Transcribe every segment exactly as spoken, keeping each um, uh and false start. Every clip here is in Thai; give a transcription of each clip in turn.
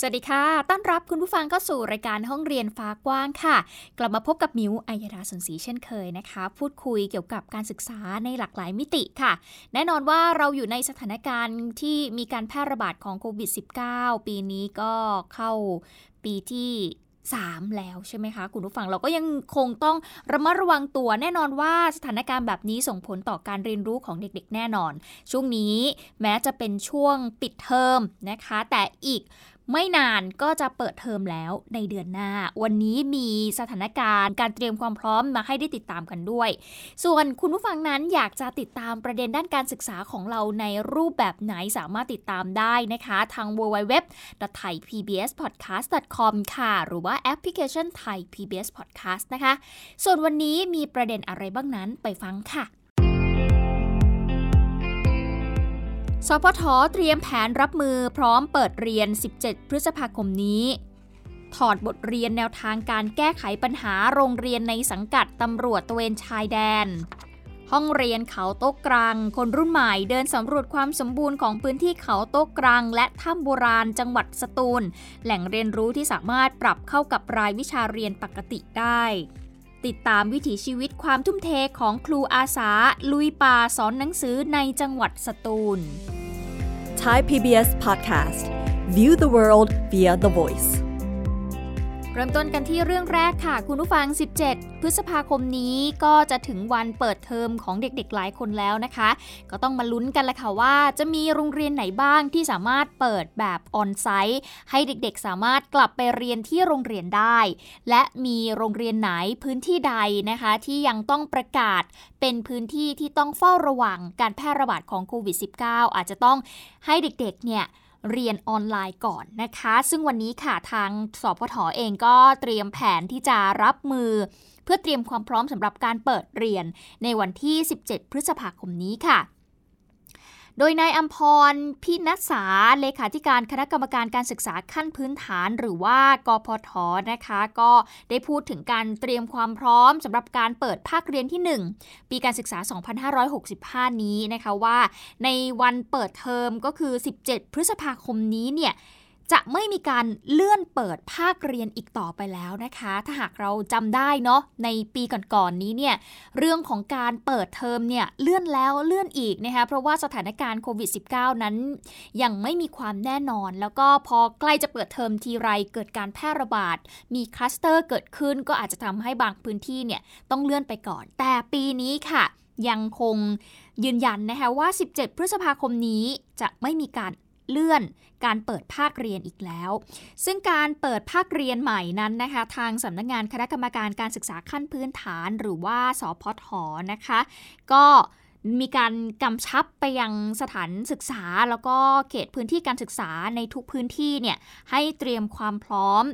สวัสดีค่ะต้อนรับคุณผู้ฟังเข้าสู่รายการห้องเรียนฟ้ากว้างค่ะกลับมาพบกับมิวอัยราสนศรีเช่นเคยนะคะพูดคุยเกี่ยวกับการศึกษาในหลากหลายมิติค่ะแน่นอนว่าเราอยู่ในสถานการณ์ที่มีการแพร่ระบาดของโควิด สิบเก้า ปีนี้ก็เข้าปีที่สามแล้วใช่ไหมคะคุณผู้ฟังเราก็ยังคงต้องระมัดระวังตัวแน่นอนว่าสถานการณ์แบบนี้ส่งผลต่อการเรียนรู้ของเด็กๆแน่นอนช่วงนี้แม้จะเป็นช่วงปิดเทอมนะคะแต่อีกไม่นานก็จะเปิดเทอมแล้วในเดือนหน้าวันนี้มีสถานการณ์การเตรียมความพร้อมมาให้ได้ติดตามกันด้วยส่วนคุณผู้ฟังนั้นอยากจะติดตามประเด็นด้านการศึกษาของเราในรูปแบบไหนสามารถติดตามได้นะคะทาง ดับเบิลยู ดับเบิลยู ดับเบิลยู ดอท ไทย พี บี เอส พอดแคสต์ ดอท คอม ค่ะหรือว่าแอปพลิเคชัน Thai พี บี เอส Podcast นะคะส่วนวันนี้มีประเด็นอะไรบ้างนั้นไปฟังค่ะสพท.เตรียมแผนรับมือพร้อมเปิดเรียนสิบเจ็ดพฤษภาคมนี้ถอดบทเรียนแนวทางการแก้ไขปัญหาโรงเรียนในสังกัดตำรวจตระเวนชายแดนห้องเรียนเขาโต๊ะกลางคนรุ่นใหม่เดินสำรวจความสมบูรณ์ของพื้นที่เขาโต๊ะกลางและถ้ำโบราณจังหวัดสตูลแหล่งเรียนรู้ที่สามารถปรับเข้ากับรายวิชาเรียนปกติได้ติดตามวิถีชีวิตความทุ่มเทของครูอาสาลุยป่าสอนหนังสือในจังหวัดสตูล Thai พี บี เอส Podcast View the world via the voice เริ่มต้นกันที่เรื่องแรกค่ะคุณผู้ฟังสิบเจ็ดพฤษภาคมนี้ก็จะถึงวันเปิดเทอมของเด็กๆหลายคนแล้วนะคะก็ต้องมาลุ้นกันละค่ะว่าจะมีโรงเรียนไหนบ้างที่สามารถเปิดแบบออนไซต์ให้เด็กๆสามารถกลับไปเรียนที่โรงเรียนได้และมีโรงเรียนไหนพื้นที่ใดนะคะที่ยังต้องประกาศเป็นพื้นที่ที่ต้องเฝ้าระวังการแพร่ระบาดของโควิด สิบเก้า อาจจะต้องให้เด็กๆเนี่ยเรียนออนไลน์ก่อนนะคะซึ่งวันนี้ค่ะทางสพท.เองก็เตรียมแผนที่จะรับมือเพื่อเตรียมความพร้อมสำหรับการเปิดเรียนในวันที่สิบเจ็ดพฤษภาคมนี้ค่ะโดยนายอัมพรพินัสสาเลขาธิการคณะกรรมการการศึกษาขั้นพื้นฐานหรือว่ากพฐนะคะก็ได้พูดถึงการเตรียมความพร้อมสำหรับการเปิดภาคเรียนที่หนึ่งปีการศึกษาสองพันห้าร้อยหกสิบห้านี้นะคะว่าในวันเปิดเทอมก็คือสิบเจ็ดพฤษภาคมนี้เนี่ยจะไม่มีการเลื่อนเปิดภาคเรียนอีกต่อไปแล้วนะคะถ้าหากเราจำได้เนาะในปีก่อนๆ นี้เนี่ยเรื่องของการเปิดเทอมเนี่ยเลื่อนแล้วเลื่อนอีกนะคะเพราะว่าสถานการณ์โควิด สิบเก้า นั้นยังไม่มีความแน่นอนแล้วก็พอใกล้จะเปิดเทอมทีไรเกิดการแพร่ระบาดมีคลัสเตอร์เกิดขึ้นก็อาจจะทำให้บางพื้นที่เนี่ยต้องเลื่อนไปก่อนแต่ปีนี้ค่ะยังคงยืนยันนะคะว่าสิบเจ็ดพฤษภาคมนี้จะไม่มีการเลื่อนการเปิดภาคเรียนอีกแล้วซึ่งการเปิดภาคเรียนใหม่นั้นนะคะทางสำนักงานคณะกรรมการการศึกษาขั้นพื้นฐานหรือว่าสพท.นะคะก็มีการกำชับไปยังสถานศึกษาแล้วก็เขตพื้นที่การศึกษาในทุกพื้นที่เนี่ยให้เตรียมความพร้อม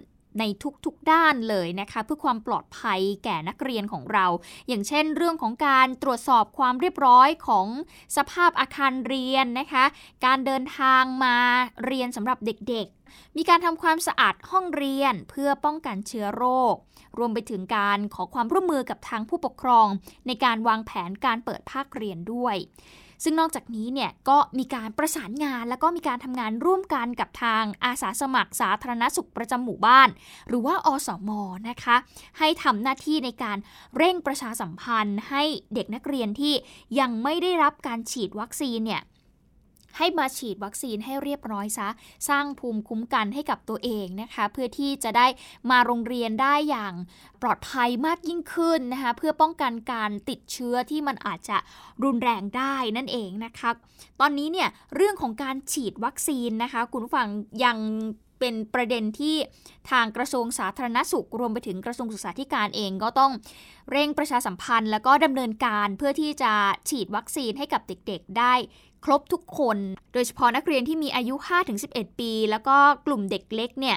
ในทุกๆด้านเลยนะคะเพื่อความปลอดภัยแก่นักเรียนของเราอย่างเช่นเรื่องของการตรวจสอบความเรียบร้อยของสภาพอาคารเรียนนะคะการเดินทางมาเรียนสำหรับเด็กๆมีการทำความสะอาดห้องเรียนเพื่อป้องกันเชื้อโรครวมไปถึงการขอความร่วมมือกับทางผู้ปกครองในการวางแผนการเปิดภาคเรียนด้วยซึ่งนอกจากนี้เนี่ยก็มีการประสานงานแล้วก็มีการทำงานร่วมกันกับทางอาสาสมัครสาธารณสุขประจำหมู่บ้านหรือว่าอสม.นะคะให้ทำหน้าที่ในการเร่งประชาสัมพันธ์ให้เด็กนักเรียนที่ยังไม่ได้รับการฉีดวัคซีนเนี่ยให้มาฉีดวัคซีนให้เรียบร้อยซะสร้างภูมิคุ้มกันให้กับตัวเองนะคะเพื่อที่จะได้มาโรงเรียนได้อย่างปลอดภัยมากยิ่งขึ้นนะคะเพื่อป้องกันการติดเชื้อที่มันอาจจะรุนแรงได้นั่นเองนะคะตอนนี้เนี่ยเรื่องของการฉีดวัคซีนนะคะคุณผู้ฟังยังเป็นประเด็นที่ทางกระทรวงสาธารณสุขรวมไปถึงกระทรวงศึกษาธิการเองก็ต้องเร่งประชาสัมพันธ์แล้วก็ดำเนินการเพื่อที่จะฉีดวัคซีนให้กับเด็กๆได้ ครบทุกคนโดยเฉพาะนักเรียนที่มีอายุ ห้าถึงสิบเอ็ด ปีแล้วก็กลุ่มเด็กเล็กเนี่ย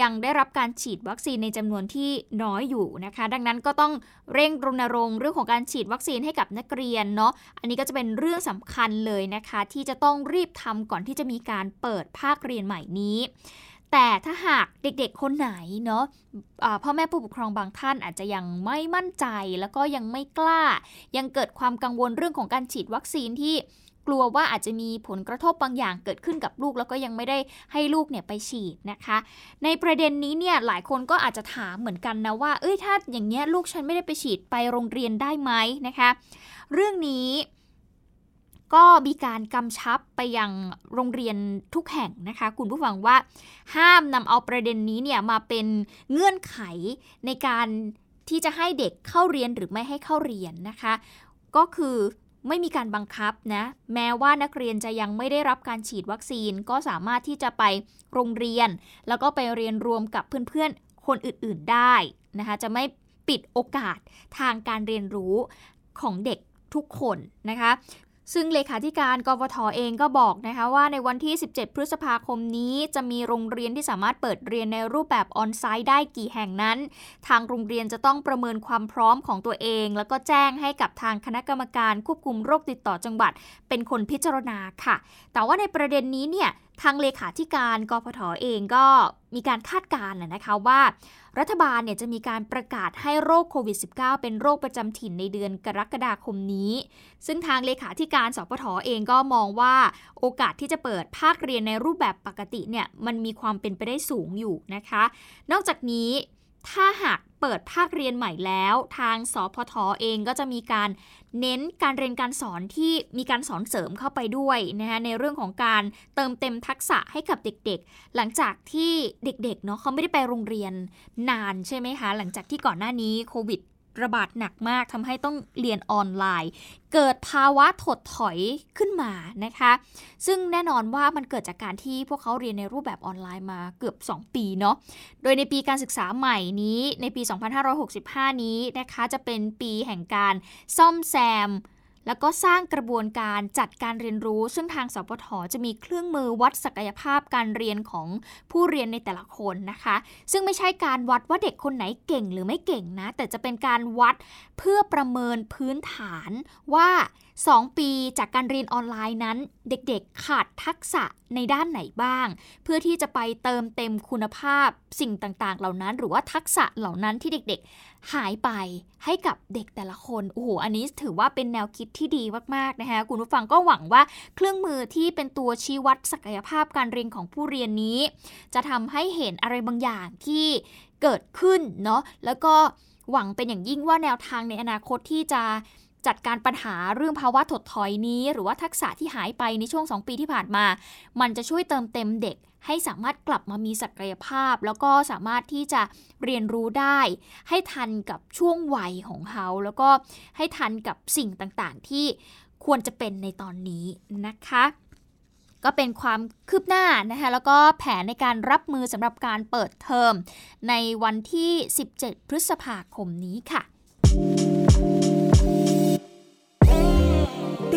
ยังได้รับการฉีดวัคซีนในจำนวนที่น้อยอยู่นะคะดังนั้นก็ต้องเร่งรณรงค์เรื่องของการฉีดวัคซีนให้กับนักเรียนเนาะอันนี้ก็จะเป็นเรื่องสำคัญเลยนะคะที่จะต้องรีบทำก่อนที่จะมีการเปิดภาคเรียนใหม่นี้แต่ถ้าหากเด็กๆคนไหนเนาะพ่อแม่ผู้ปกครองบางท่านอาจจะยังไม่มั่นใจแล้วก็ยังไม่กล้ายังเกิดความกังวลเรื่องของการฉีดวัคซีนที่กลัวว่าอาจจะมีผลกระทบบางอย่างเกิดขึ้นกับลูกแล้วก็ยังไม่ได้ให้ลูกเนี่ยไปฉีดนะคะในประเด็นนี้เนี่ยหลายคนก็อาจจะถามเหมือนกันนะว่าเอ้ยถ้าอย่างเงี้ยลูกฉันไม่ได้ไปฉีดไปโรงเรียนได้ไหมนะคะเรื่องนี้ก็มีการกำชับไปยังโรงเรียนทุกแห่งนะคะคุณผู้ฟังว่าห้ามนำเอาประเด็นนี้เนี่ยมาเป็นเงื่อนไขในการที่จะให้เด็กเข้าเรียนหรือไม่ให้เข้าเรียนนะคะก็คือไม่มีการบังคับนะแม้ว่านักเรียนจะยังไม่ได้รับการฉีดวัคซีนก็สามารถที่จะไปโรงเรียนแล้วก็ไปเรียนรวมกับเพื่อนๆคนอื่นๆได้นะคะจะไม่ปิดโอกาสทางการเรียนรู้ของเด็กทุกคนนะคะซึ่งเลขาธิการกฟผ.เองก็บอกนะคะว่าในวันที่สิบเจ็ดพฤษภาคมนี้จะมีโรงเรียนที่สามารถเปิดเรียนในรูปแบบออนไซต์ได้กี่แห่งนั้นทางโรงเรียนจะต้องประเมินความพร้อมของตัวเองแล้วก็แจ้งให้กับทางคณะกรรมการควบคุมโรคติดต่อจังหวัดเป็นคนพิจารณาค่ะแต่ว่าในประเด็นนี้เนี่ยทางเลขาธิการกฟผ.เองก็มีการคาดการณ์นะคะว่ารัฐบาลเนี่ยจะมีการประกาศให้โรคโควิด สิบเก้า เป็นโรคประจำถิ่นในเดือนกรกฎาคมนี้ซึ่งทางเลขาธิการสปท.เองก็มองว่าโอกาสที่จะเปิดภาคเรียนในรูปแบบปกติเนี่ยมันมีความเป็นไปได้สูงอยู่นะคะนอกจากนี้ถ้าหากเปิดภาคเรียนใหม่แล้วทางสพท.เองก็จะมีการเน้นการเรียนการสอนที่มีการสอนเสริมเข้าไปด้วยนะคะในเรื่องของการเติมเต็มทักษะให้กับเด็กๆหลังจากที่เด็กๆเนาะเขาไม่ได้ไปโรงเรียนนานใช่ไหมคะหลังจากที่ก่อนหน้านี้โควิดระบาดหนักมากทำให้ต้องเรียนออนไลน์เกิดภาวะถดถอยขึ้นมานะคะซึ่งแน่นอนว่ามันเกิดจากการที่พวกเขาเรียนในรูปแบบออนไลน์มาเกือบสองปีเนาะโดยในปีการศึกษาใหม่นี้ในปีสองพันห้าร้อยหกสิบห้านี้นะคะจะเป็นปีแห่งการซ่อมแซมแล้วก็สร้างกระบวนการจัดการเรียนรู้ซึ่งทางสปท.จะมีเครื่องมือวัดศักยภาพการเรียนของผู้เรียนในแต่ละคนนะคะซึ่งไม่ใช่การวัดว่าเด็กคนไหนเก่งหรือไม่เก่งนะแต่จะเป็นการวัดเพื่อประเมินพื้นฐานว่าสองปีจากการเรียนออนไลน์นั้นเด็กๆขาดทักษะในด้านไหนบ้างเพื่อที่จะไปเติมเต็มคุณภาพสิ่งต่างๆเหล่านั้นหรือว่าทักษะเหล่านั้นที่เด็กๆหายไปให้กับเด็กแต่ละคนโอ้โหอันนี้ถือว่าเป็นแนวคิดที่ดีมากๆนะคะคุณผู้ฟังก็หวังว่าเครื่องมือที่เป็นตัวชี้วัดศักยภาพการเรียนของผู้เรียนนี้จะทำให้เห็นอะไรบางอย่างที่เกิดขึ้นเนาะแล้วก็หวังเป็นอย่างยิ่งว่าแนวทางในอนาคตที่จะจัดการปัญหาเรื่องภาวะถดถอยนี้หรือว่าทักษะที่หายไปในช่วงสองปีที่ผ่านมามันจะช่วยเติมเต็มเด็กให้สามารถกลับมามีศักยภาพแล้วก็สามารถที่จะเรียนรู้ได้ให้ทันกับช่วงวัยของเขาแล้วก็ให้ทันกับสิ่งต่างๆที่ควรจะเป็นในตอนนี้นะคะก็เป็นความคืบหน้านะคะแล้วก็แผนในการรับมือสำหรับการเปิดเทอมในวันที่สิบเจ็ดพฤษภาคมนี้ค่ะต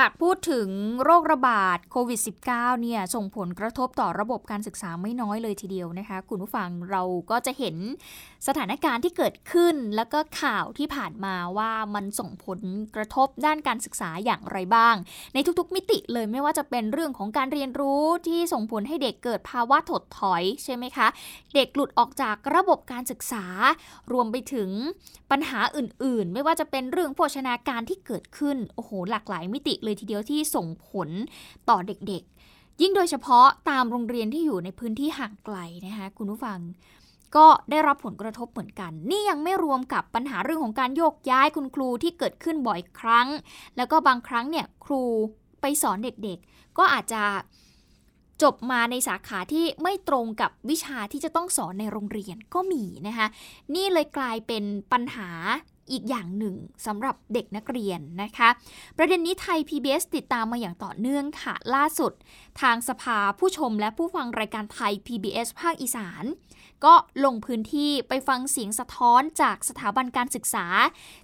หากพูดถึงโรคระบาดโควิด สิบเก้า เนี่ยส่งผลกระทบต่อระบบการศึกษาไม่น้อยเลยทีเดียวนะคะคุณผู้ฟังเราก็จะเห็นสถานการณ์ที่เกิดขึ้นแล้วก็ข่าวที่ผ่านมาว่ามันส่งผลกระทบด้านการศึกษาอย่างไรบ้างในทุกๆมิติเลยไม่ว่าจะเป็นเรื่องของการเรียนรู้ที่ส่งผลให้เด็กเกิดภาวะถดถอยใช่ไหมคะเด็กหลุดออกจากระบบการศึกษารวมไปถึงปัญหาอื่นๆไม่ว่าจะเป็นเรื่องโภชนาการที่เกิดขึ้นโอ้โหหลากหลายมิติเลยทีเดียวที่ส่งผลต่อเด็กๆยิ่งโดยเฉพาะตามโรงเรียนที่อยู่ในพื้นที่ห่างไกลนะคะคุณผู้ฟังก็ได้รับผลกระทบเหมือนกันนี่ยังไม่รวมกับปัญหาเรื่องของการโยกย้ายคุณครูที่เกิดขึ้นบ่อยครั้งแล้วก็บางครั้งเนี่ยครูไปสอนเด็กๆก็อาจจะจบมาในสาขาที่ไม่ตรงกับวิชาที่จะต้องสอนในโรงเรียนก็มีนะคะนี่เลยกลายเป็นปัญหา อีกอย่างหนึ่งสำหรับเด็กนักเรียนนะคะประเด็นนี้ไทย พี บี เอส ติดตามมาอย่างต่อเนื่องค่ะล่าสุดทางสภาผู้ชมและผู้ฟังรายการไทย พี บี เอส ภาคอีสานก็ลงพื้นที่ไปฟังเสียงสะท้อนจากสถาบันการศึกษา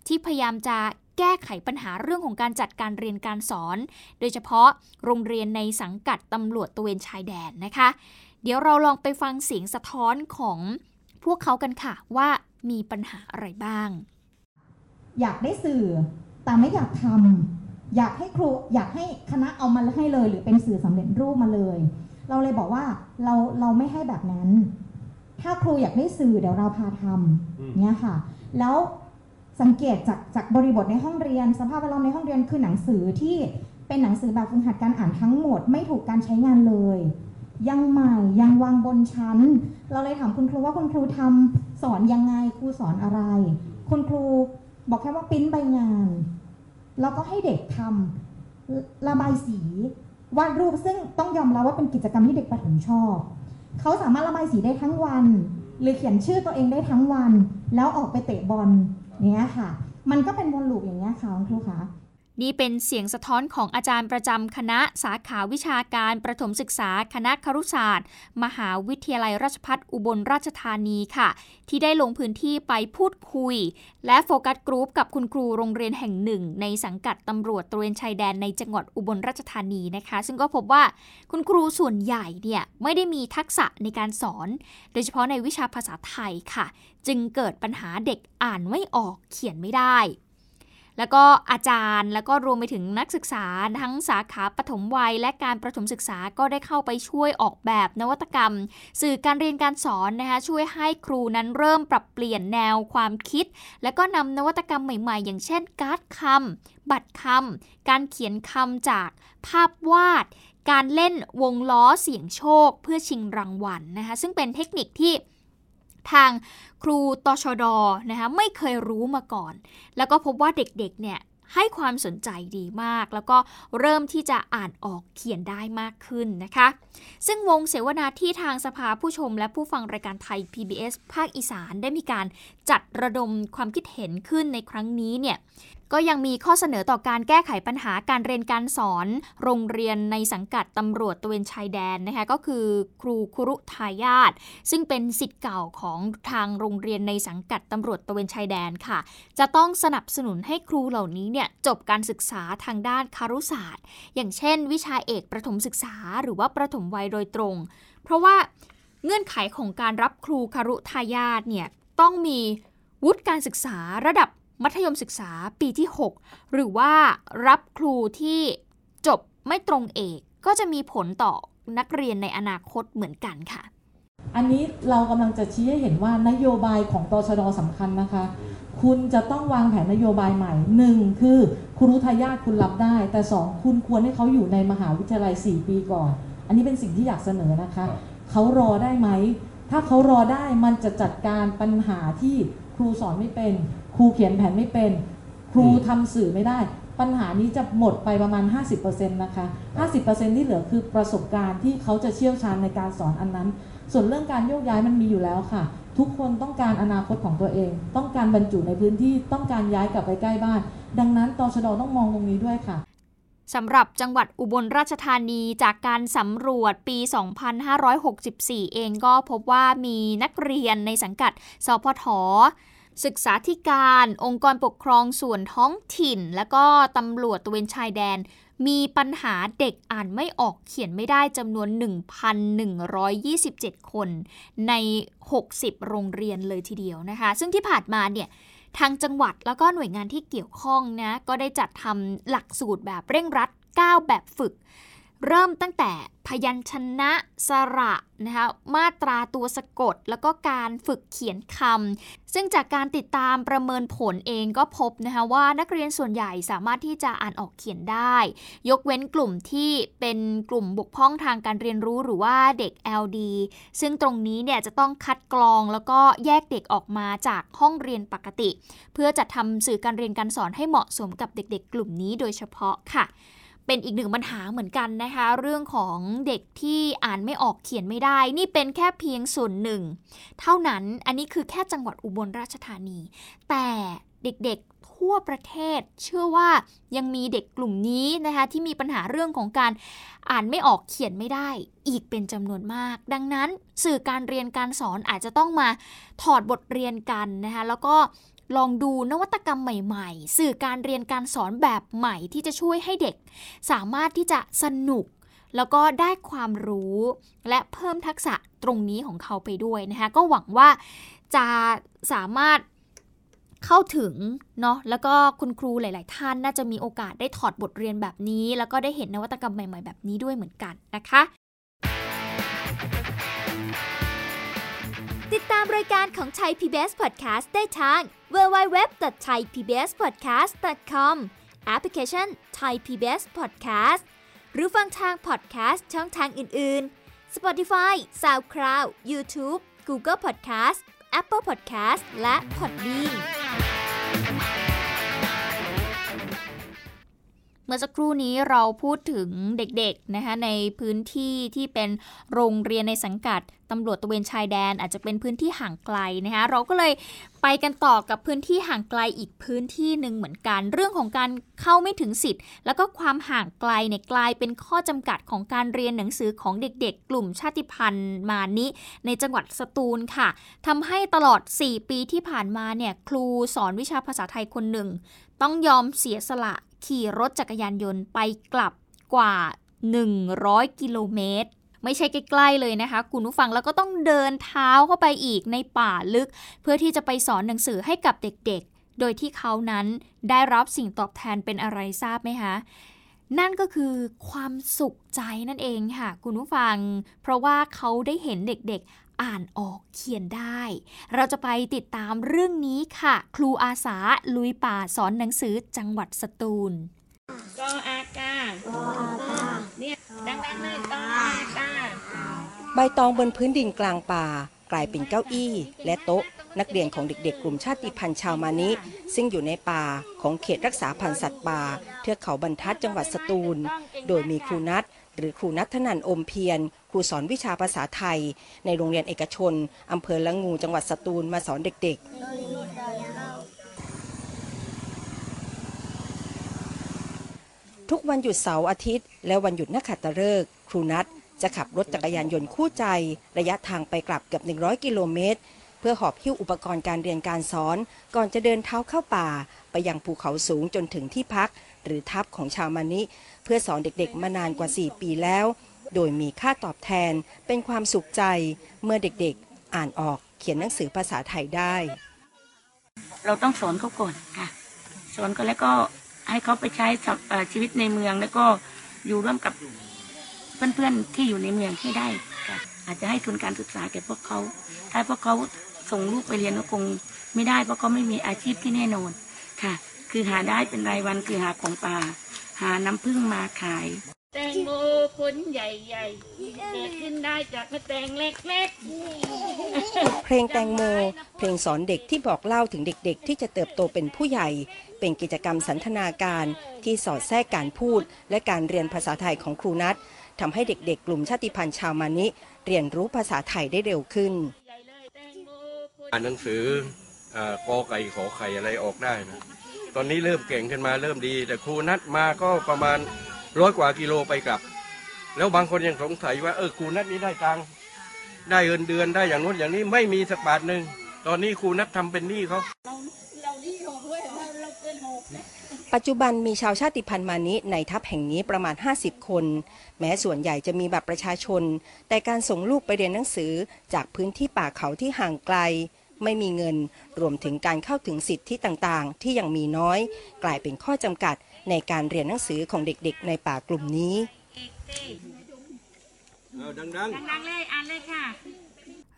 ที่พยายามจะแก้ไขปัญหาเรื่องของการจัดการเรียนการสอนโดยเฉพาะโรงเรียนในสังกัดตำรวจตระเวนชายแดนนะคะเดี๋ยวเราลองไปฟังเสียงสะท้อนของพวกเขากันค่ะว่ามีปัญหาอะไรบ้างอยากได้สื่อแต่ไม่อยากทำอยากให้ครูอยากให้คณะเอามาให้เลยหรือเป็นสื่อสำเร็จรูปมาเลยเราเลยบอกว่าเราเราไม่ให้แบบนั้นถ้าครูอยากได้สื่อเดี๋ยวเราพาทำเนี่ยค่ะแล้วสังเกตจากจากบริบทในห้องเรียนสภาพแวดล้อมในห้องเรียนคือหนังสือที่เป็นหนังสือแบบฝึกหัดการอ่านทั้งหมดไม่ถูกการใช้งานเลยยังใหม่ยังวางบนชั้นเราเลยถามคุณครูว่าคุณครูทำสอนยังไงครูสอนอะไรคุณครูบอกแค่ว่าปริ้นใบงานแล้วก็ให้เด็กทำระบายสีวาดรูปซึ่งต้องยอมรับว่าเป็นกิจกรรมที่เด็กประถมชอบเขาสามารถระบายสีได้ทั้งวันหรือเขียนชื่อตัวเองได้ทั้งวันแล้วออกไปเตะบอลเนี้ยค่ะมันก็เป็นวนลูปอย่างเงี้ยค่ะคุณครูคะนี่เป็นเสียงสะท้อนของอาจารย์ประจำคณะสาขาวิชาการประถมศึกษาคณะครุศาสตร์มหาวิทยาลัยราชภัฏอุบลราชธานีค่ะที่ได้ลงพื้นที่ไปพูดคุยและโฟกัสกรุ๊ปกับคุณครูโรงเรียนแห่งหนึ่งในสังกัดตำรวจตระเวนชายแดนในจังหวัดอุบลราชธานีนะคะซึ่งก็พบว่าคุณครูส่วนใหญ่เนี่ยไม่ได้มีทักษะในการสอนโดยเฉพาะในวิชาภาษาไทยค่ะจึงเกิดปัญหาเด็กอ่านไม่ออกเขียนไม่ได้แล้วก็อาจารย์แล้วก็รวมไปถึงนักศึกษาทั้งสาขาปฐมวัยและการประถมศึกษาก็ได้เข้าไปช่วยออกแบบนวัตกรรมสื่อการเรียนการสอนนะคะช่วยให้ครูนั้นเริ่มปรับเปลี่ยนแนวความคิดและก็นำนวัตกรรมใหม่ๆอย่างเช่นการ์ดคำบัตรคำการเขียนคำจากภาพวาดการเล่นวงล้อเสี่ยงโชคเพื่อชิงรางวัลนะคะซึ่งเป็นเทคนิคที่ทางครูตชด.นะคะไม่เคยรู้มาก่อนแล้วก็พบว่าเด็กๆเนี่ยให้ความสนใจดีมากแล้วก็เริ่มที่จะอ่านออกเขียนได้มากขึ้นนะคะซึ่งวงเสวนาที่ทางสภาผู้ชมและผู้ฟังรายการไทย พี บี เอส ภาคอีสานได้มีการจัดระดมความคิดเห็นขึ้นในครั้งนี้เนี่ยก็ยังมีข้อเสนอต่อการแก้ไขปัญหาการเรียนการสอนโรงเรียนในสังกัดตำรวจตระเวนชายแดนนะคะก็คือครูคุรุทายาทซึ่งเป็นศิษย์เก่าของทางโรงเรียนในสังกัดตำรวจตระเวนชายแดนค่ะจะต้องสนับสนุนให้ครูเหล่านี้เนี่ยจบการศึกษาทางด้านครุศาสตร์อย่างเช่นวิชาเอกประถมศึกษาหรือว่าประถมวัยโดยตรงเพราะว่าเงื่อนไขของการรับครูคุรุทายาทเนี่ยต้องมีวุฒิการศึกษาระดับมัธยมศึกษาปีที่หกหรือว่ารับครูที่จบไม่ตรงเอกก็จะมีผลต่อนักเรียนในอนาคตเหมือนกันค่ะอันนี้เรากำลังจะชี้ให้เห็นว่านโยบายของตชด.สำคัญนะคะคุณจะต้องวางแผนนโยบายใหม่หนึ่งคือครุทายาทคุณรับได้แต่สองคุณควรให้เขาอยู่ในมหาวิทยาลัยสี่ปีก่อนอันนี้เป็นสิ่งที่อยากเสนอนะคะเขารอได้ไหมถ้าเขารอได้มันจะจัดการปัญหาที่ครูสอนไม่เป็นครูเขียนแผนไม่เป็นครูทำสื่อไม่ได้ปัญหานี้จะหมดไปประมาณ ห้าสิบเปอร์เซ็นต์ นะคะ ห้าสิบเปอร์เซ็นต์ ที่เหลือคือประสบการณ์ที่เขาจะเชี่ยวชาญในการสอนอันนั้นส่วนเรื่องการโยกย้ายมันมีอยู่แล้วค่ะทุกคนต้องการอนาคตของตัวเองต้องการบรรจุในพื้นที่ต้องการย้ายกลับไปใกล้บ้านดังนั้นตชด.ต้องมองตรงนี้ด้วยค่ะสำหรับจังหวัดอุบลราชธานีจากการสำรวจปี สองพันห้าร้อยหกสิบสี่ เองก็พบว่ามีนักเรียนในสังกัดสพฐศึกษาธิการองค์กรปกครองส่วนท้องถิ่นและก็ตำรวจตระเวนชายแดนมีปัญหาเด็กอ่านไม่ออกเขียนไม่ได้จำนวน หนึ่งพันหนึ่งร้อยยี่สิบเจ็ด คนใน หกสิบ โรงเรียนเลยทีเดียวนะคะซึ่งที่ผ่านมาเนี่ยทางจังหวัดแล้วก็หน่วยงานที่เกี่ยวข้องนะก็ได้จัดทำหลักสูตรแบบเร่งรัด เก้า แบบฝึกเริ่มตั้งแต่พยัญชนะสระนะคะมาตราตัวสะกดแล้วก็การฝึกเขียนคำซึ่งจากการติดตามประเมินผลเองก็พบนะคะว่านักเรียนส่วนใหญ่สามารถที่จะอ่านออกเขียนได้ยกเว้นกลุ่มที่เป็นกลุ่มบกพร่องทางการเรียนรู้หรือว่าเด็ก แอล ดี ซึ่งตรงนี้เนี่ยจะต้องคัดกรองแล้วก็แยกเด็กออกมาจากห้องเรียนปกติเพื่อจัดทำสื่อการเรียนการสอนให้เหมาะสมกับเด็กๆกลุ่มนี้โดยเฉพาะค่ะเป็นอีกหนึ่งปัญหาเหมือนกันนะคะเรื่องของเด็กที่อ่านไม่ออกเขียนไม่ได้นี่เป็นแค่เพียงส่วนหนึ่งเท่านั้นอันนี้คือแค่จังหวัดอุบลราชธานีแต่ เด็กๆทั่วประเทศเชื่อว่ายังมีเด็กกลุ่มนี้นะคะที่มีปัญหาเรื่องของการอ่านไม่ออกเขียนไม่ได้อีกเป็นจำนวนมากดังนั้นสื่อการเรียนการสอนอาจจะต้องมาถอดบทเรียนกันนะคะแล้วก็ลองดูนวัตกรรมใหม่ๆสื่อการเรียนการสอนแบบใหม่ที่จะช่วยให้เด็กสามารถที่จะสนุกแล้วก็ได้ความรู้และเพิ่มทักษะตรงนี้ของเขาไปด้วยนะคะก็หวังว่าจะสามารถเข้าถึงเนาะแล้วก็คุณครูหลายๆท่านน่าจะมีโอกาสได้ถอดบทเรียนแบบนี้แล้วก็ได้เห็นนวัตกรรมใหม่ๆแบบนี้ด้วยเหมือนกันนะคะติดตามรายการของ Thai พี บี เอส Podcast ได้ทาง ดับเบิลยู ดับเบิลยู ดับเบิลยู ดอท ไทย พี บี เอส พอดแคสต์ ดอท คอม แอปพลิเคชัน Thai พี บี เอส Podcast หรือฟังทาง podcast ช่องทางอื่นๆ Spotify, SoundCloud, YouTube, Google Podcast, Apple Podcast และ Podbean เมื่อสักครู่นี้เราพูดถึงเด็กๆนะคะในพื้นที่ที่เป็นโรงเรียนในสังกัดตำรวจตระเวนชายแดนอาจจะเป็นพื้นที่ห่างไกลนะคะเราก็เลยไปกันต่อกับพื้นที่ห่างไกลอีกพื้นที่นึงเหมือนกันเรื่องของการเข้าไม่ถึงสิทธิ์แล้วก็ความห่างไกลเนี่ยกลายเป็นข้อจำกัดของการเรียนหนังสือของเด็กๆกลุ่มชาติพันธุ์มานิในจังหวัดสตูลค่ะทำให้ตลอดสี่ปีที่ผ่านมาเนี่ยครูสอนวิชาภาษาไทยคนหนึ่งต้องยอมเสียสละขี่รถจักรยานยนต์ไปกลับกว่าหนึ่งร้อยกิโลเมตรไม่ใช่ใกล้ๆเลยนะคะคุณผู้ฟังแล้วก็ต้องเดินเท้าเข้าไปอีกในป่าลึกเพื่อที่จะไปสอนหนังสือให้กับเด็กๆโดยที่เขานั้นได้รับสิ่งตอบแทนเป็นอะไรทราบไหมคะนั่นก็คือความสุขใจนั่นเองค่ะคุณผู้ฟังเพราะว่าเขาได้เห็นเด็กๆอ่านออกเขียนได้เราจะไปติดตามเรื่องนี้ค่ะครูอาสาลุยป่าสอนหนังสือจังหวัดสตูลกออากาอากาเนี่ยดังๆเลยกออากาใบตองบนพื้นดินกลางป่ากลายเป็นเก้าอี้และโต๊ะนักเรียนของเด็กๆกลุ่มชาติพันธุ์ชาวมานิซึ่งอยู่ในป่าของเขตรักษาพันธุ์สัตว์ป่าเทือกเขาบรรทัดจังหวัดสตูลโดยมีครูนัทหรือครูนัทธนันท์อมเพียรครูสอนวิชาภาษาไทยในโรงเรียนเอกชนอำเภอละงูจังหวัดสตูลมาสอนเด็กๆทุกวันหยุดเสาร์อาทิตย์และวันหยุดนักขัตฤกษ์ครูนัทจะขับรถจักรยานยนต์คู่ใจระยะทางไปกลับเกือบหนึ่งร้อยกิโลเมตรเพื่อหอบหิ้วอุปกรณ์การเรียนการสอนก่อนจะเดินเท้าเข้าป่าไปยังภูเขาสูงจนถึงที่พักหรือทับของชาวมานิเพื่อสอนเด็กๆมานานกว่าสี่ปีแล้วโดยมีค่าตอบแทนเป็นความสุขใจเมื่อเด็กๆอ่านออกเขียนหนังสือภาษาไทยได้เราต้องสอนเขาก่อนค่ะสอนก็แล้วก็ให้เขาไปใช้ชีวิตในเมืองแล้วก็อยู่ร่วมกับเพื่อนๆที่อยู่ในเมืองให้ได้อาจจะให้ทุนการศึกษาแก่พวกเขาถ้าพวกเขาส่งลูกไปเรียนก็คงไม่ได้เพราะเขาไม่มีอาชีพที่แน่นอนค่ะคือหาได้เป็นรายวันคือหาของป่าหาน้ำผึ้งมาขายแตงโมผลใหญ่ๆเกิดขึ้นได้จากมะแตงเล็กๆเพลงแตงโมเพลงสอนเด็กที่บอกเล่าถึงเด็กๆที่จะเติบโตเป็นผู้ใหญ่เป็นกิจกรรมสันทนาการที่สอดแทรกการพูดและการเรียนภาษาไทยของครูนัททำให้เด็กๆกลุ่มชาติพันธุ์ชาวมานิเรียนรู้ภาษาไทยได้เร็วขึ้นอ่านหนังสือกอไก่ขอไข่อะไรออกได้นะตอนนี้เริ่มเก่งขึ้นมาเริ่มดีแต่ครูนัทมาก็ประมาณร้อยกว่ากิโลไปกลับแล้วบางคนยังสงสัยว่าเออครูนัทนี่ได้ตังค์ได้เงินเดือนได้อย่างนู้นอย่างนี้ไม่มีสักบาทนึงตอนนี้ครูนัททำเป็นหนี้เขาปัจจุบันมีชาวชาติพันธุ์มานิในทัพแห่งนี้ประมาณห้าสิบคนแม้ส่วนใหญ่จะมีบัตรประชาชนแต่การส่งลูกไปเรียนหนังสือจากพื้นที่ป่าเขาที่ห่างไกลไม่มีเงินรวมถึงการเข้าถึงสิทธิต่างๆที่ยังมีน้อยกลายเป็นข้อจำกัดในการเรียนหนังสือของเด็กๆในป่ากลุ่มนี้ดังๆเลยอ่านเลยค่ะ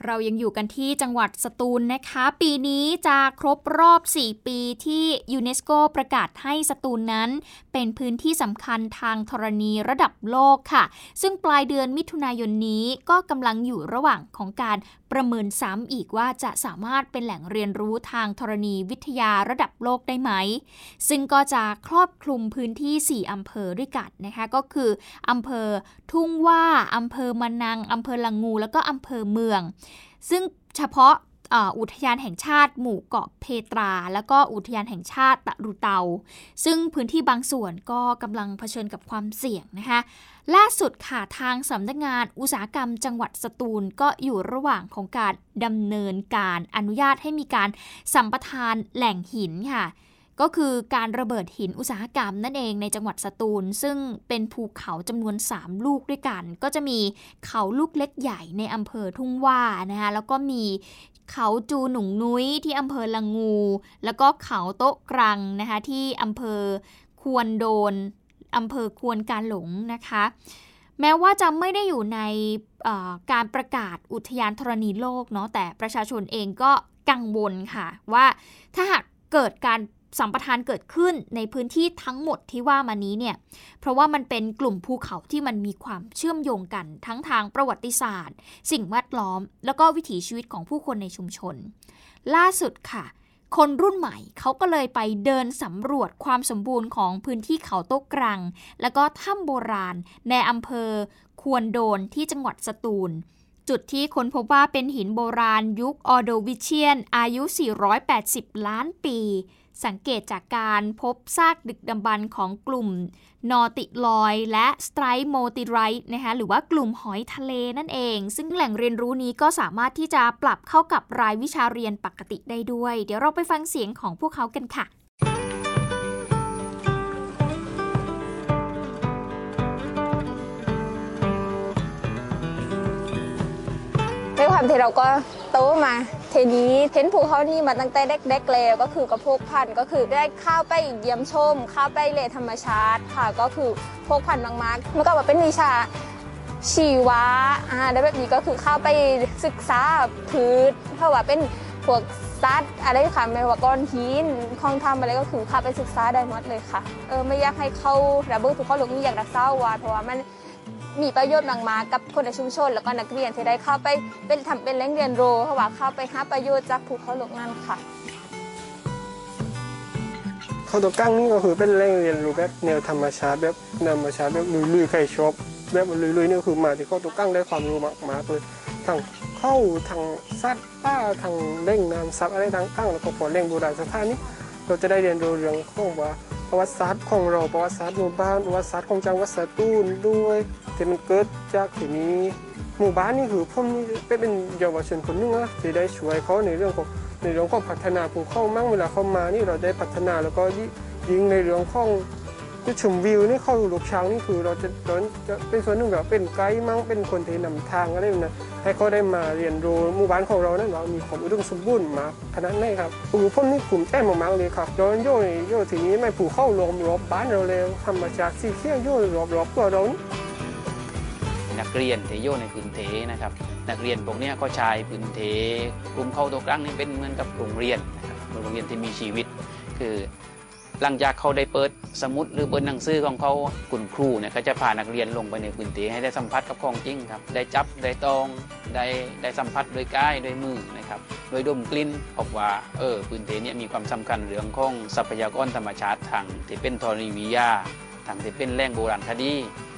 เรายังอยู่กันที่จังหวัดสตูลนะคะปีนี้จะครบรอบสี่ปีที่ยูเนสโกประกาศให้สตูลนั้นเป็นพื้นที่สำคัญทางธรณีระดับโลกค่ะซึ่งปลายเดือนมิถุนายนนี้ก็กำลังอยู่ระหว่างของการประเมินซ้ำอีกว่าจะสามารถเป็นแหล่งเรียนรู้ทางธรณีวิทยาระดับโลกได้ไหมซึ่งก็จะครอบคลุมพื้นที่สี่อำเภอด้วยกันนะคะก็คืออำเภอทุ่งว่าอำเภอมะนังอำเภอละงูแล้วก็อำเภอเมืองซึ่งเฉพาะ อุทยานแห่งชาติหมู่เกาะเพตราแล้วก็อุทยานแห่งชาติตะรุเตาซึ่งพื้นที่บางส่วนก็กำลังเผชิญกับความเสี่ยงนะคะล่าสุดค่ะทางสำนักงานอุตสาหกรรมจังหวัดสตูลก็อยู่ระหว่างของการดำเนินการอนุญาตให้มีการสัมปทานแหล่งหินค่ะก็คือการระเบิดหินอุตสาหกรรมนั่นเองในจังหวัดสตูลซึ่งเป็นภูเขาจำนวนสามลูกด้วยกันก็จะมีเขาลูกเล็กใหญ่ในอำเภอทุ่งว่านะคะแล้วก็มีเขาจูหนุ่งนุ้ยที่อำเภอละงูแล้วก็เขาโต๊ะกรังนะคะที่อำเภอควนโดนอำเภอควนกาหลงนะคะแม้ว่าจะไม่ได้อยู่ในการประกาศอุทยานธรณีโลกเนาะแต่ประชาชนเองก็กังวลค่ะว่าถ้าหากเกิดการสัมปทานเกิดขึ้นในพื้นที่ทั้งหมดที่ว่ามานี้เนี่ยเพราะว่ามันเป็นกลุ่มภูเขาที่มันมีความเชื่อมโยงกันทั้งทางประวัติศาสตร์สิ่งแวดล้อมแล้วก็วิถีชีวิตของผู้คนในชุมชนล่าสุดค่ะคนรุ่นใหม่เขาก็เลยไปเดินสำรวจความสมบูรณ์ของพื้นที่เขาโต๊ะกรังแล้วก็ถ้ำโบราณในอำเภอควนโดนที่จังหวัดสตูลจุดที่ค้นพบว่าเป็นหินโบราณยุคออโดวิเชียนอายุสี่ร้อยแปดสิบล้านปีสังเกตจากการพบซากดึกดำบรรพ์ของกลุ่มนอติลอยและสไตรโมติไรต์นะคะหรือว่ากลุ่มหอยทะเลนั่นเองซึ่งแหล่งเรียนรู้นี้ก็สามารถที่จะปรับเข้ากับรายวิชาเรียนปกติได้ด้วยเดี๋ยวเราไปฟังเสียงของพวกเขากันค่ะด้วยความที่เราก็โตมาทีนี้เห็นภูเขานี่มาตั้งแต่เด็กๆเลยก็คือกระพกพันก็คือได้เข้าไปเยี่ยมชมเข้าไปเล่นธรรมชาติค่ะก็คือพกพันมากๆมันก็แบบเป็นวิชาชีวะอ่าแล้วแบบนี้ก็คือเข้าไปศึกษาพืชเพราะว่าเป็นพวกสัตว์อะไรค่ะไม่ว่าก้อนหินของธรรมอะไรก็คือเข้าไปศึกษาได้หมดเลยค่ะเออไม่อยากให้เขาระเบิดภูเขาลูกนี้อยากรักษาไว้เพราะว่ามันมีประโยชน์มากๆกับคนในชุมชนแล้วก็นักเรียนที่ได้เข้าไปเป็นทำเป็นแหล่งเรียนรู้เพราะว่าเข้าไปหาประโยชน์จากภูเขาหลวงนั่นค่ะเขาตัวกั้งนี่ก็คือเป็นแหล่งเรียนรู้แบบแนวธรรมชาติแบบธรรมชาติแบบลุยๆใครชอบแบบลุยๆนี่คือมาที่เขาตัวกั้งได้ความรู้มากๆเลยทั้งเข้าทั้งสัตว์ป่าทั้งแหล่งน้ำซับอะไรทั้งกั้งแล้วก็พอแหล่งโบราณสถานนี้เราจะได้เรียนรู้เรื่องของว่าประวัติศาสตร์ของเราประวัติศาสตร์หมู่บ้านประวัติศาสตร์ของจังหวัดสตูลด้วยที่มันเกิดจากที่นี้หมู่บ้านนี่คือผมนี่เป็นเยาวชนคนนึงนะที่ได้ช่วยเขาในเรื่องของในเรื่องของพัฒนาภูเขามั่งเวลาเขามานี่เราได้พัฒนาแล้วก็ยิ่งในเรื่องของจุดชมวิวนี่เข้าหลุกช้างนี่คือเราจะเราจะเป็นส่วนหนึ่งแบบเป็นไกด์มั่งเป็นคนที่นำทางอะไรแบบนั้นให้เขาได้มาเรียนรู้หมู่บ้านของเรานั่นเรามีความอุดมสมบูรณ์มาขนาดไหนครับโอ้โหผมนี่กลุ่มแจ้งมากๆเลยครับย้อนโย่โย่ทีนี้ไม่ผูกเข้าลมรอบบ้านเราเลยธรรมชาติสีเขียวโย่รอบรอบตัวเรานักเรียนเทโยในพื้นเทนะครับนักเรียนพวกนี้ก็ใช้พื้นเทกลุ่มเขาตัวกลางนี่เป็นเหมือนกับโรงเรียนนะครับโรงเรียนที่มีชีวิตคือหลังจากเขาได้เปิดสมุดหรือเปิดหนังสือของเขาคุณครูเนี่ยก็จะพานักเรียนลงไปในพื้นที่ให้ได้สัมผัสกับของจริงครับได้จับได้ตองได้ได้สัมผัสด้วยกายด้วยมือนะครับโดยดมกลิ่นพบว่าเออพื้นที่เนี่ยมีความสำคัญเรื่องของทรัพยากรธรรมชาติทางที่เป็นธรณีวิทยาทางที่เป็นแหล่งโบราณคดี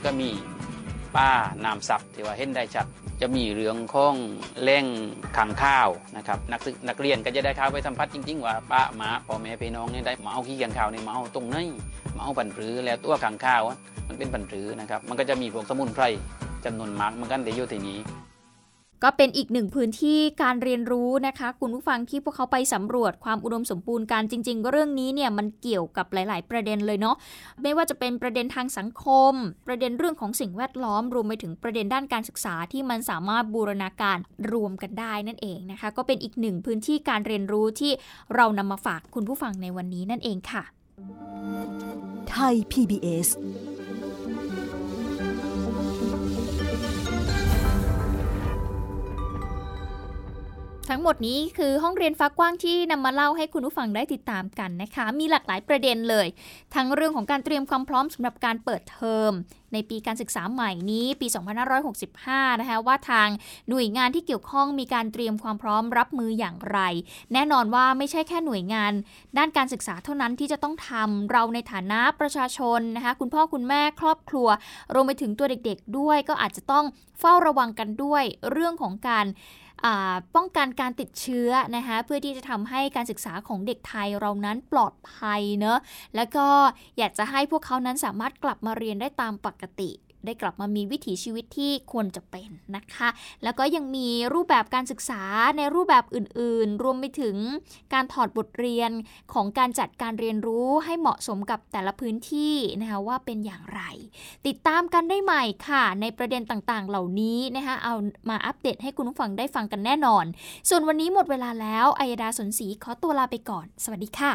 ก็มีป้าน้ำซับที่ว่าเห็นได้ชัดจะมีเรื่องของแหล่งขังข้าวนะครับนักศึกษานักเรียนก็จะได้ข้าวไปสัมผัสจริงๆว่าป้าหมาพ่อแม่พี่น้องนี่ได้มาเอาขี้ขังข้าวในมาเอาตรงไหนมาเอาปันปรือแล้วตัวขังข้าวมันเป็นปันปรือนะครับมันก็จะมีพวกสมุนไพรจำนวนมากเหมือนกันในยุคนี้ก็เป็นอีกหนึ่งพื้นที่การเรียนรู้นะคะคุณผู้ฟังที่พวกเขาไปสำรวจความอุดมสมบูรณ์การจริงๆก็เรื่องนี้เนี่ยมันเกี่ยวกับหลายๆประเด็นเลยเนาะไม่ว่าจะเป็นประเด็นทางสังคมประเด็นเรื่องของสิ่งแวดล้อมรวมไปถึงประเด็นด้านการศึกษาที่มันสามารถบูรณาการรวมกันได้นั่นเองนะคะก็เป็นอีกหนึ่งพื้นที่การเรียนรู้ที่เรานำมาฝากคุณผู้ฟังในวันนี้นั่นเองค่ะไทย พี บี เอสทั้งหมดนี้คือห้องเรียนฟ้ากว้างที่นำมาเล่าให้คุณผู้ฟังได้ติดตามกันนะคะมีหลากหลายประเด็นเลยทั้งเรื่องของการเตรียมความพร้อมสำหรับการเปิดเทอมในปีการศึกษาใหม่นี้ปีสองพันห้าร้อยหกสิบห้านะคะว่าทางหน่วยงานที่เกี่ยวข้องมีการเตรียมความพร้อมรับมืออย่างไรแน่นอนว่าไม่ใช่แค่หน่วยงานด้านการศึกษาเท่านั้นที่จะต้องทำเราในฐานะประชาชนนะคะคุณพ่อคุณแม่ครอบครัวรวมไปถึงตัวเด็กๆด้วยก็อาจจะต้องเฝ้าระวังกันด้วยเรื่องของการ ป้องกันการติดเชื้อนะคะเพื่อที่จะทำให้การศึกษาของเด็กไทยเรานั้นปลอดภัยเนอะแล้วก็อยากจะให้พวกเขานั้นสามารถกลับมาเรียนได้ตามปกติได้กลับมามีวิถีชีวิตที่ควรจะเป็นนะคะแล้วก็ยังมีรูปแบบการศึกษาในรูปแบบอื่นๆรวมไปถึงการถอดบทเรียนของการจัดการเรียนรู้ให้เหมาะสมกับแต่ละพื้นที่นะคะว่าเป็นอย่างไรติดตามกันได้ใหม่ค่ะในประเด็นต่างๆเหล่านี้นะคะเอามาอัปเดตให้คุณผู้ฟังได้ฟังกันแน่นอนส่วนวันนี้หมดเวลาแล้วอัยดาสนศรีขอตัวลาไปก่อนสวัสดีค่ะ